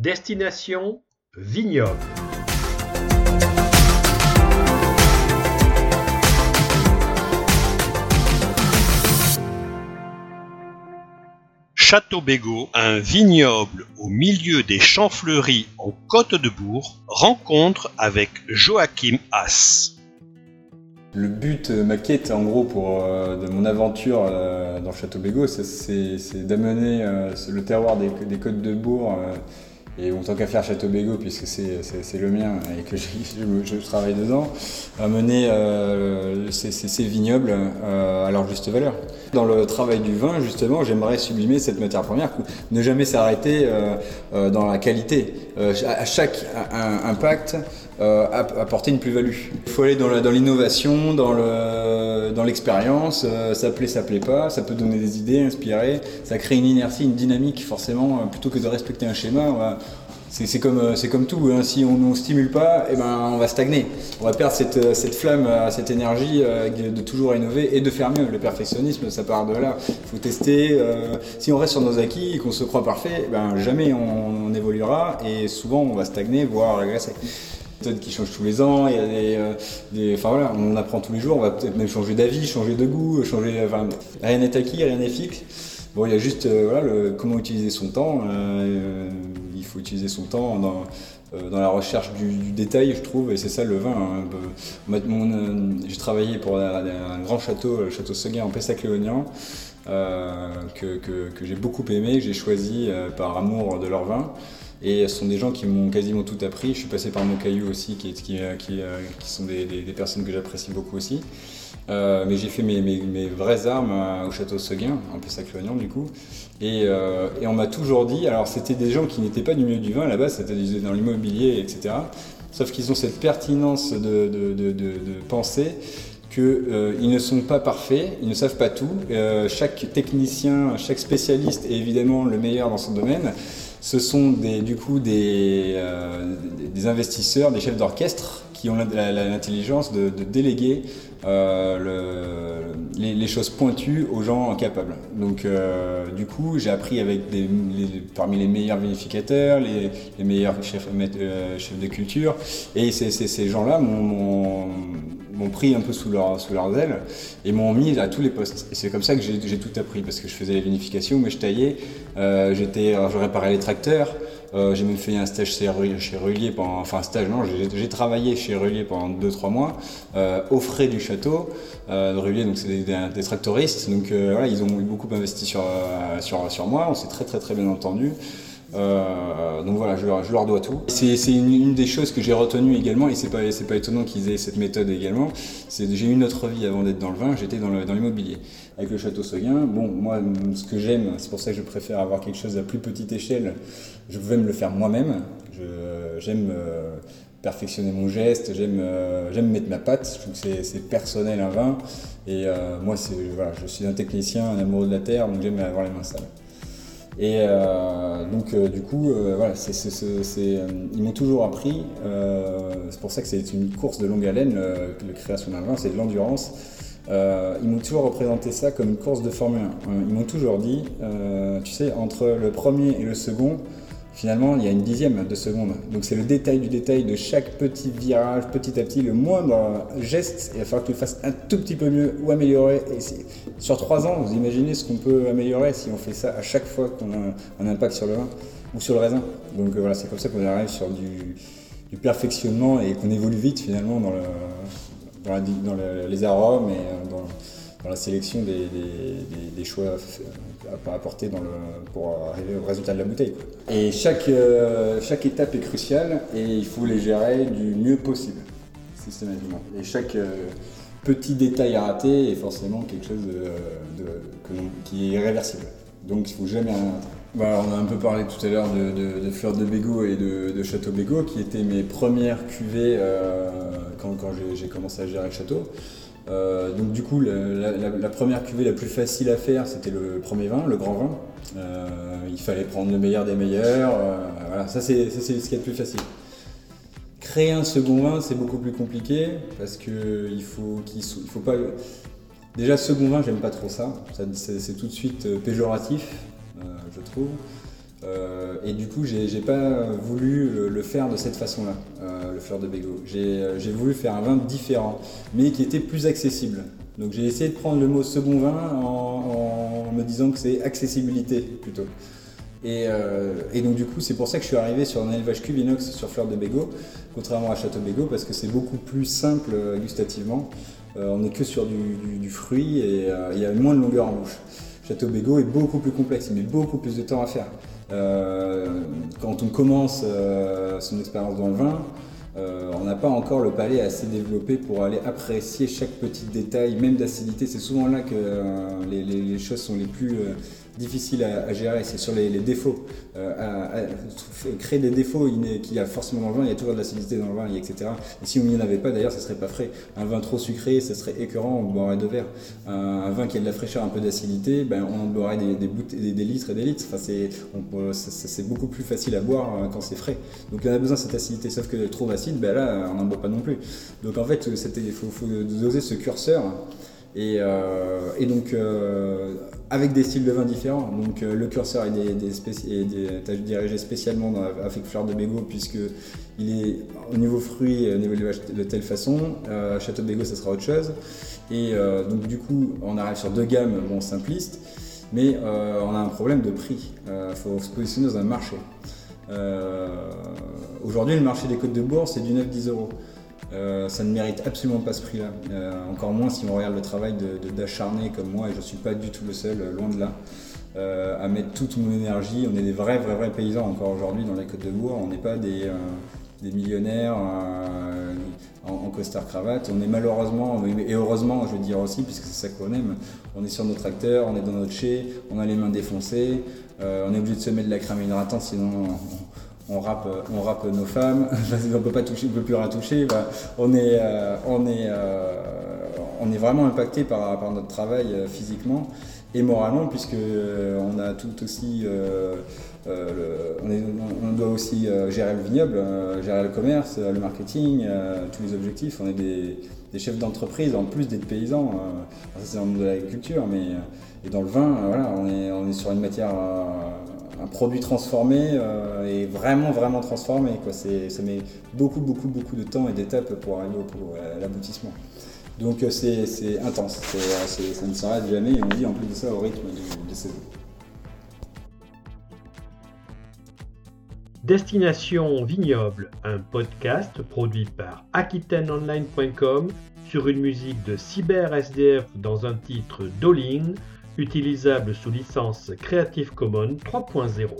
Destination vignoble. Château Bégot, un vignoble au milieu des champs fleuris en Côte de Bourg, rencontre avec Joachim Hass. Le but, ma quête en gros de mon aventure dans le Château Bégot, c'est d'amener le terroir des Côtes de Bourg et en tant qu'à faire Château Bégot, puisque c'est le mien et que je travaille dedans, amener ces vignobles à leur juste valeur. Dans le travail du vin, justement, j'aimerais sublimer cette matière première, ne jamais s'arrêter dans la qualité. À chaque impact, apporter une plus-value. Il faut aller dans l'innovation, dans l'expérience, ça plaît pas, ça peut donner des idées, inspirer, ça crée une inertie, une dynamique forcément, plutôt que de respecter un schéma, c'est comme tout, hein. Si on ne stimule pas, on va stagner, on va perdre cette flamme, cette énergie de toujours innover et de faire mieux. Le perfectionnisme, ça part de là, il faut tester, si on reste sur nos acquis et qu'on se croit parfait, jamais on évoluera et souvent on va stagner, voire régresser. Méthode qui change tous les ans, il y a on apprend tous les jours, on va peut-être même changer d'avis, changer de goût, rien n'est acquis, rien n'est fixe. Bon, il y a juste comment utiliser son temps. Il faut utiliser son temps dans la recherche du détail, je trouve, et c'est ça le vin. J'ai travaillé pour un grand château, le château Seguin en Pessac-Léognan, que j'ai beaucoup aimé, que j'ai choisi par amour de leur vin. Et ce sont des gens qui m'ont quasiment tout appris. Je suis passé par Moncaillou aussi, qui sont des personnes que j'apprécie beaucoup aussi. Mais j'ai fait mes vraies armes au Château Seguin, en Pessac-Léognan du coup. Et on m'a toujours dit, alors c'était des gens qui n'étaient pas du milieu du vin à la base, c'était dans l'immobilier, etc. Sauf qu'ils ont cette pertinence de pensée qu'ils ne sont pas parfaits, ils ne savent pas tout. Chaque technicien, chaque spécialiste est évidemment le meilleur dans son domaine. Ce sont des investisseurs, des chefs d'orchestre qui ont l'intelligence de déléguer les choses pointues aux gens capables. Donc du coup, j'ai appris avec parmi les meilleurs vinificateurs, les meilleurs chefs de culture, et ces gens-là m'ont pris un peu sous leurs ailes et m'ont mis à tous les postes. Et c'est comme ça que j'ai tout appris, parce que je faisais la vinification, mais je taillais, je réparais les tracteurs, j'ai même fait un stage chez Rulier j'ai travaillé chez Rulier pendant 2-3 mois, aux frais du château de Rulier, donc c'est des tractoristes, donc ils ont beaucoup investi sur moi, on s'est très très très bien entendu. Donc voilà, je leur dois tout. C'est une des choses que j'ai retenues également, et c'est pas étonnant qu'ils aient cette méthode également. J'ai eu une autre vie avant d'être dans le vin, j'étais dans l'immobilier. Avec le Château Seguin, moi ce que j'aime, c'est pour ça que je préfère avoir quelque chose à plus petite échelle, je pouvais me le faire moi-même. J'aime perfectionner mon geste, j'aime mettre ma patte, je trouve que c'est personnel un vin, et moi je suis un technicien, un amoureux de la terre, donc j'aime avoir les mains sales. Et ils m'ont toujours appris, c'est pour ça que c'est une course de longue haleine, la création d'un vin, c'est de l'endurance. Ils m'ont toujours représenté ça comme une course de Formule 1. Ils m'ont toujours dit, entre le premier et le second, finalement il y a une dixième de seconde. Donc c'est le détail du détail de chaque petit virage, petit à petit, le moindre geste, il va falloir que tu le fasses un tout petit peu mieux ou améliorer. Et sur 3 ans, vous imaginez ce qu'on peut améliorer si on fait ça à chaque fois qu'on a un impact sur le vin ou sur le raisin. Donc c'est comme ça qu'on arrive sur du perfectionnement et qu'on évolue vite finalement dans les arômes et dans la sélection des choix à apporter pour arriver au résultat de la bouteille. Et chaque étape est cruciale et il faut les gérer du mieux possible, systématiquement. Et chaque petit détail à rater est forcément quelque chose qui est irréversible. Donc il ne faut jamais rien rater. On a un peu parlé tout à l'heure de Fleur de Bégot et de Château Bégot, qui étaient mes premières cuvées quand j'ai commencé à gérer le château. Donc du coup, la première cuvée la plus facile à faire, c'était le premier vin, le grand vin. Il fallait prendre le meilleur des meilleurs, ça c'est ce qu'il y a de plus facile. Créer un second vin, c'est beaucoup plus compliqué, parce que il faut pas... Déjà, second vin, j'aime pas trop ça c'est tout de suite péjoratif, je trouve. Et du coup, j'ai pas voulu le faire de cette façon-là, le Fleur de Bégot. J'ai voulu faire un vin différent, mais qui était plus accessible. Donc j'ai essayé de prendre le mot second vin en me disant que c'est accessibilité plutôt. Et donc du coup, c'est pour ça que je suis arrivé sur un élevage cube inox sur Fleur de Bégot, contrairement à Château Bégot, parce que c'est beaucoup plus simple gustativement. On n'est que sur du fruit et il y a moins de longueur en bouche. Château Bégot est beaucoup plus complexe, il met beaucoup plus de temps à faire. Quand on commence son expérience dans le vin, on n'a pas encore le palais assez développé pour aller apprécier chaque petit détail, même d'acidité. C'est souvent là que les choses sont les plus difficiles à gérer, c'est sur les défauts. Créer des défauts qu'il y a forcément dans le vin, il y a toujours de l'acidité dans le vin, etc. Et si on n'y en avait pas, d'ailleurs, ça ne serait pas frais. Un vin trop sucré, ça serait écœurant, on boirait 2 verres. Un vin qui a de la fraîcheur, un peu d'acidité, ben, on boirait des litres et des litres. Enfin, c'est beaucoup plus facile à boire quand c'est frais. Donc on a besoin de cette acidité, sauf que trop acide, ben là, on n'en boit pas non plus. Donc en fait, il faut doser ce curseur. Et donc, avec des styles de vin différents, donc le curseur est dirigé spécialement avec Fleur de Bégot, puisque il est au niveau fruit, au niveau élevage de telle façon, Château Bégot ça sera autre chose, et donc du coup on arrive sur 2 gammes bon, simplistes, mais on a un problème de prix, faut se positionner dans un marché. Aujourd'hui le marché des Côtes de Bourg c'est du 9-10 €. Ça ne mérite absolument pas ce prix-là, encore moins si on regarde le travail d'acharnés comme moi, et je ne suis pas du tout le seul, loin de là, à mettre toute mon énergie. On est des vrais paysans encore aujourd'hui dans la Côte de Bourg, on n'est pas des millionnaires en costard-cravate, on est malheureusement, et heureusement je veux dire aussi, puisque c'est ça qu'on aime, on est sur nos tracteurs, on est dans notre chai, on a les mains défoncées, on est obligé de se mettre de la crème hydratante sinon... On rappe nos femmes, on peut plus rien toucher. On est vraiment impacté par notre travail physiquement et moralement, puisque on a tout aussi, on doit aussi gérer le vignoble, gérer le commerce, le marketing, tous les objectifs. On est des chefs d'entreprise en plus d'être paysans. Ça c'est dans le monde de l'agriculture, mais et dans le vin, voilà, on est sur une matière. Un produit transformé et vraiment transformé, quoi. Ça met beaucoup de temps et d'étapes pour arriver à l'aboutissement. Donc c'est intense, ça ne s'arrête jamais et on vit en plus de ça au rythme des saisons. Destination Vignoble, un podcast produit par AquitaineOnline.com sur une musique de Cyber SDF dans un titre d'Olin, utilisable sous licence Creative Commons 3.0.